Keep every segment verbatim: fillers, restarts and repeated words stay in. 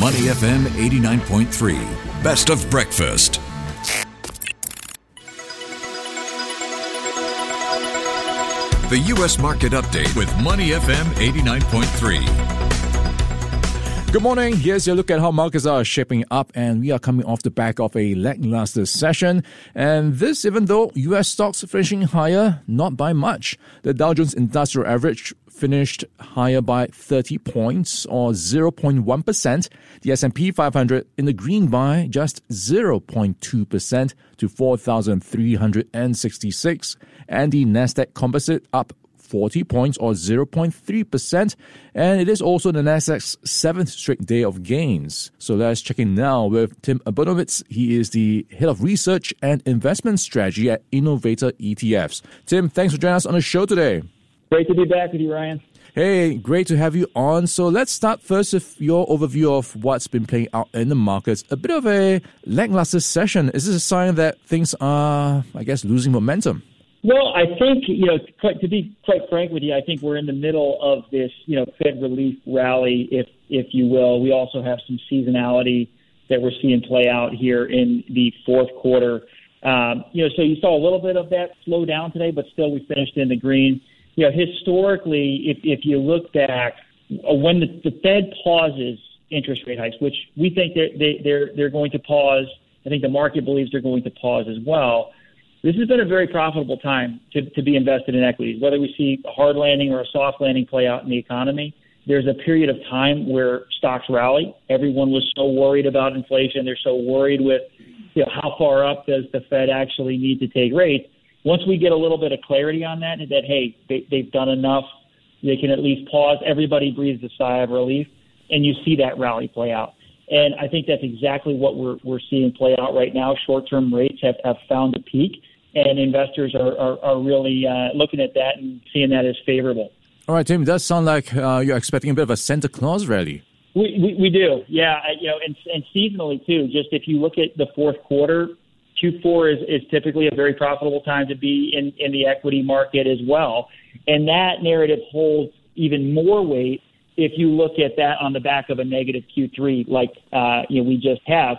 Money F M eighty-nine point three, Best of Breakfast. The U S. Market Update with Money F M eighty-nine point three. Good morning. Here's your look at how markets are shaping up, and we are coming off the back of a lackluster session. And this, even though U S stocks finishing higher, not by much. The Dow Jones Industrial Average finished higher by thirty points or zero point one percent. The S and P five hundred in the green by just zero point two percent to four thousand three hundred sixty-six. And the Nasdaq Composite up forty points or zero point three percent. And it is also the Nasdaq's seventh straight day of gains. So let's check in now with Tim Urbanowicz. He is the Head of Research and Investment Strategy at Innovator E T Fs. Tim, thanks for joining us on the show today. Great to be back with you, Ryan. Hey, great to have you on. So let's start first with your overview of what's been playing out in the markets. A bit of a lackluster session. Is this a sign that things are, I guess, losing momentum? Well, I think, you know, to be quite frank with you, I think we're in the middle of this, you know, Fed relief rally, if if you will. We also have some seasonality that we're seeing play out here in the fourth quarter. Um, you know, so you saw a little bit of that slow down today, but still we finished in the green. You know, historically, if, if you look back, when the, the Fed pauses interest rate hikes, which we think they're, they, they're, they're going to pause, I think the market believes they're going to pause as well, this has been a very profitable time to, to be invested in equities. Whether we see a hard landing or a soft landing play out in the economy, there's a period of time where stocks rally. Everyone was so worried about inflation. They're so worried with, you know, how far up does the Fed actually need to take rates. Once we get a little bit of clarity on that, that, hey, they, they've done enough, they can at least pause, everybody breathes a sigh of relief, and you see that rally play out. And I think that's exactly what we're we're seeing play out right now. Short-term rates have, have found a peak, and investors are, are, are really uh, looking at that and seeing that as favorable. All right, Tim, it does sound like uh, you're expecting a bit of a Santa Claus rally. We, we, we do, yeah. You know, and, and seasonally, too, just if you look at the fourth quarter, Q four is, is typically a very profitable time to be in, in the equity market as well. And that narrative holds even more weight if you look at that on the back of a negative Q three like uh, you know, we just have.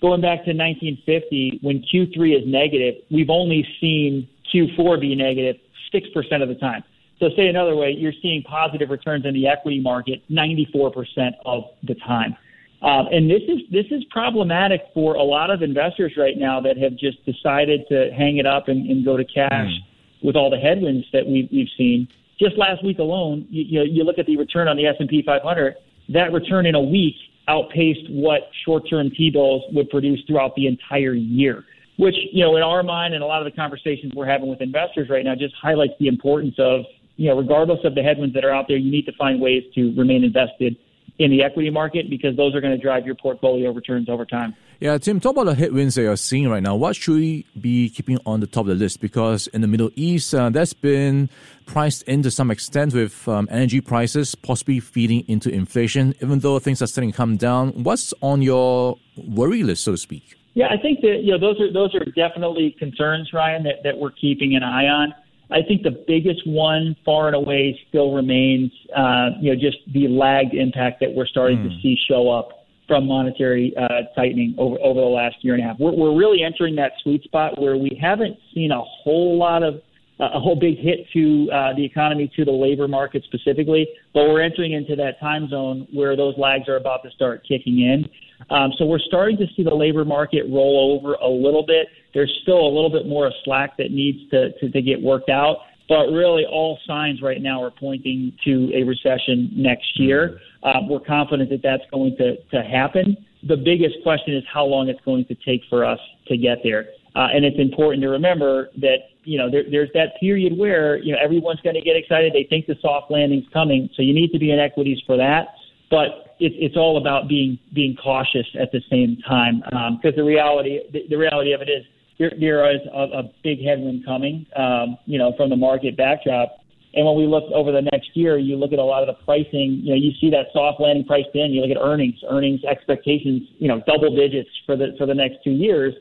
Going back to nineteen fifty, when Q three is negative, we've only seen Q four be negative six percent of the time. So say another way, you're seeing positive returns in the equity market ninety-four percent of the time. Um, and this is this is problematic for a lot of investors right now that have just decided to hang it up and, and go to cash mm. with all the headwinds that we've, we've seen. Just last week alone, you, you know, you look at the return on the S and P five hundred, that return in a week outpaced what short-term T-bills would produce throughout the entire year, which, you know, in our mind and a lot of the conversations we're having with investors right now just highlights the importance of, you know, regardless of the headwinds that are out there, you need to find ways to remain invested in the equity market, because those are going to drive your portfolio returns over time. Yeah, Tim, talk about the headwinds that you're seeing right now. What should we be keeping on the top of the list? Because in the Middle East, uh, that's been priced in to some extent with um, energy prices possibly feeding into inflation. Even though things are starting to come down, what's on your worry list, so to speak? Yeah, I think that, you know, those are those are definitely concerns, Ryan, that, that we're keeping an eye on. I think the biggest one far and away still remains, uh, you know, just the lagged impact that we're starting mm. to see show up from monetary uh, tightening over, over the last year and a half. We're, we're really entering that sweet spot where we haven't seen a whole lot of uh, a whole big hit to uh, the economy, to the labor market specifically, but we're entering into that time zone where those lags are about to start kicking in. Um, so we're starting to see the labor market roll over a little bit. There's still a little bit more slack that needs to, to, to get worked out. But really all signs right now are pointing to a recession next year. Uh, we're confident that that's going to, to happen. The biggest question is how long it's going to take for us to get there. Uh, and it's important to remember that, you know, there, there's that period where, you know, everyone's going to get excited. They think the soft landing's coming. So you need to be in equities for that. But it, it's all about being being cautious at the same time, because um, the reality the, the reality of it is there, there is a, a big headwind coming, um, you know, from the market backdrop. And when we look over the next year, you look at a lot of the pricing. You know, you see that soft landing priced in. You look at earnings, earnings expectations, you know, double digits for the for the next two years.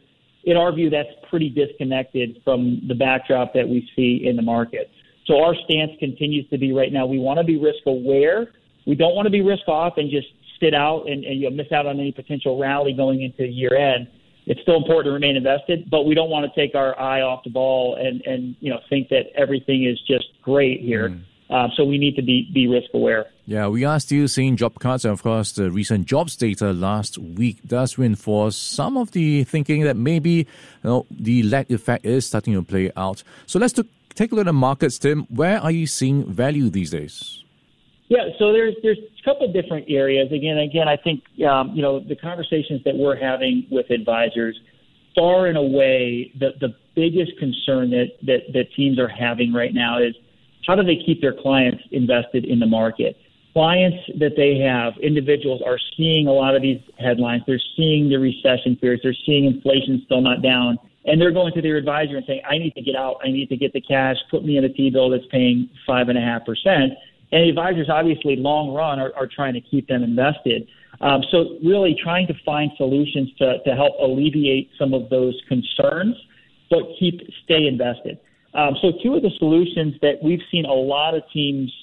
In our view, that's pretty disconnected from the backdrop that we see in the market. So our stance continues to be right now, we want to be risk aware. We don't want to be risk off and just sit out and, and you know, miss out on any potential rally going into year end, it's still important to remain invested, but we don't want to take our eye off the ball and, and you know, think that everything is just great here. Mm. Uh, so we need to be, be risk aware. Yeah, we are still seeing job cuts. And of course, the recent jobs data last week does reinforce some of the thinking that maybe you know, the lag effect is starting to play out. So let's t- take a look at markets, Tim. Where are you seeing value these days? Yeah, so there's there's a couple of different areas. Again, again, I think um, you know the conversations that we're having with advisors, far and away, the, the biggest concern that, that that teams are having right now is how do they keep their clients invested in the market? Clients that they have, individuals, are seeing a lot of these headlines. They're seeing the recession fears. They're seeing inflation still not down. And they're going to their advisor and saying, I need to get out. I need to get the cash. Put me in a T-bill that's paying five point five percent. And the advisors, obviously, long run, are, are trying to keep them invested. Um, so really trying to find solutions to, to help alleviate some of those concerns, but keep stay invested. Um, so two of the solutions that we've seen a lot of teams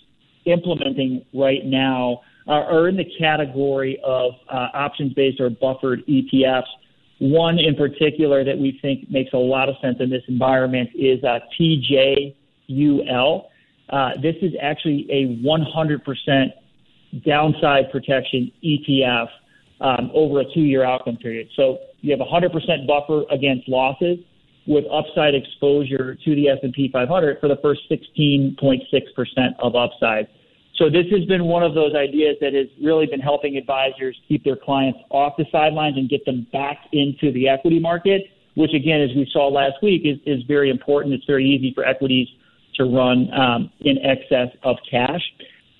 implementing right now are, are in the category of uh, options-based or buffered E T Fs. One in particular that we think makes a lot of sense in this environment is uh, T J U L. Uh, this is actually a one hundred percent downside protection E T F um, over a two-year outcome period. So you have one hundred percent buffer against losses, with upside exposure to the S and P five hundred for the first sixteen point six percent of upside. So this has been one of those ideas that has really been helping advisors keep their clients off the sidelines and get them back into the equity market, which, again, as we saw last week, is, is very important. It's very easy for equities to run um, in excess of cash.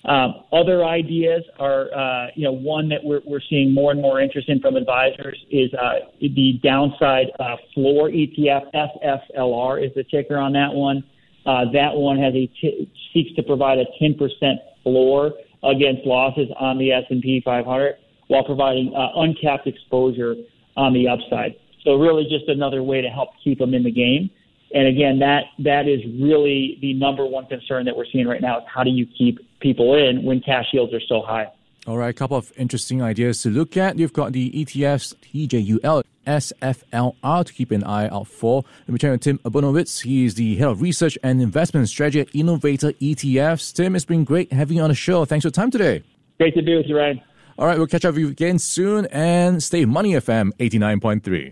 Um, other ideas are, uh, you know, one that we're, we're seeing more and more interest in from advisors is uh, the downside uh, floor E T F. S F L R is the ticker on that one. Uh, that one has a t- seeks to provide a ten percent floor against losses on the S and P five hundred while providing uh, uncapped exposure on the upside. So really just another way to help keep them in the game. And again, that that is really the number one concern that we're seeing right now is how do you keep people in when cash yields are so high? All right, a couple of interesting ideas to look at. You've got the E T Fs, T J U L, S F L R to keep an eye out for. Let me check with Tim Urbanowicz. He is the Head of Research and Investment Strategy at Innovator E T Fs. Tim, it's been great having you on the show. Thanks for your time today. Great to be with you, Ryan. All right, we'll catch up with you again soon and stay Money F M eighty-nine point three.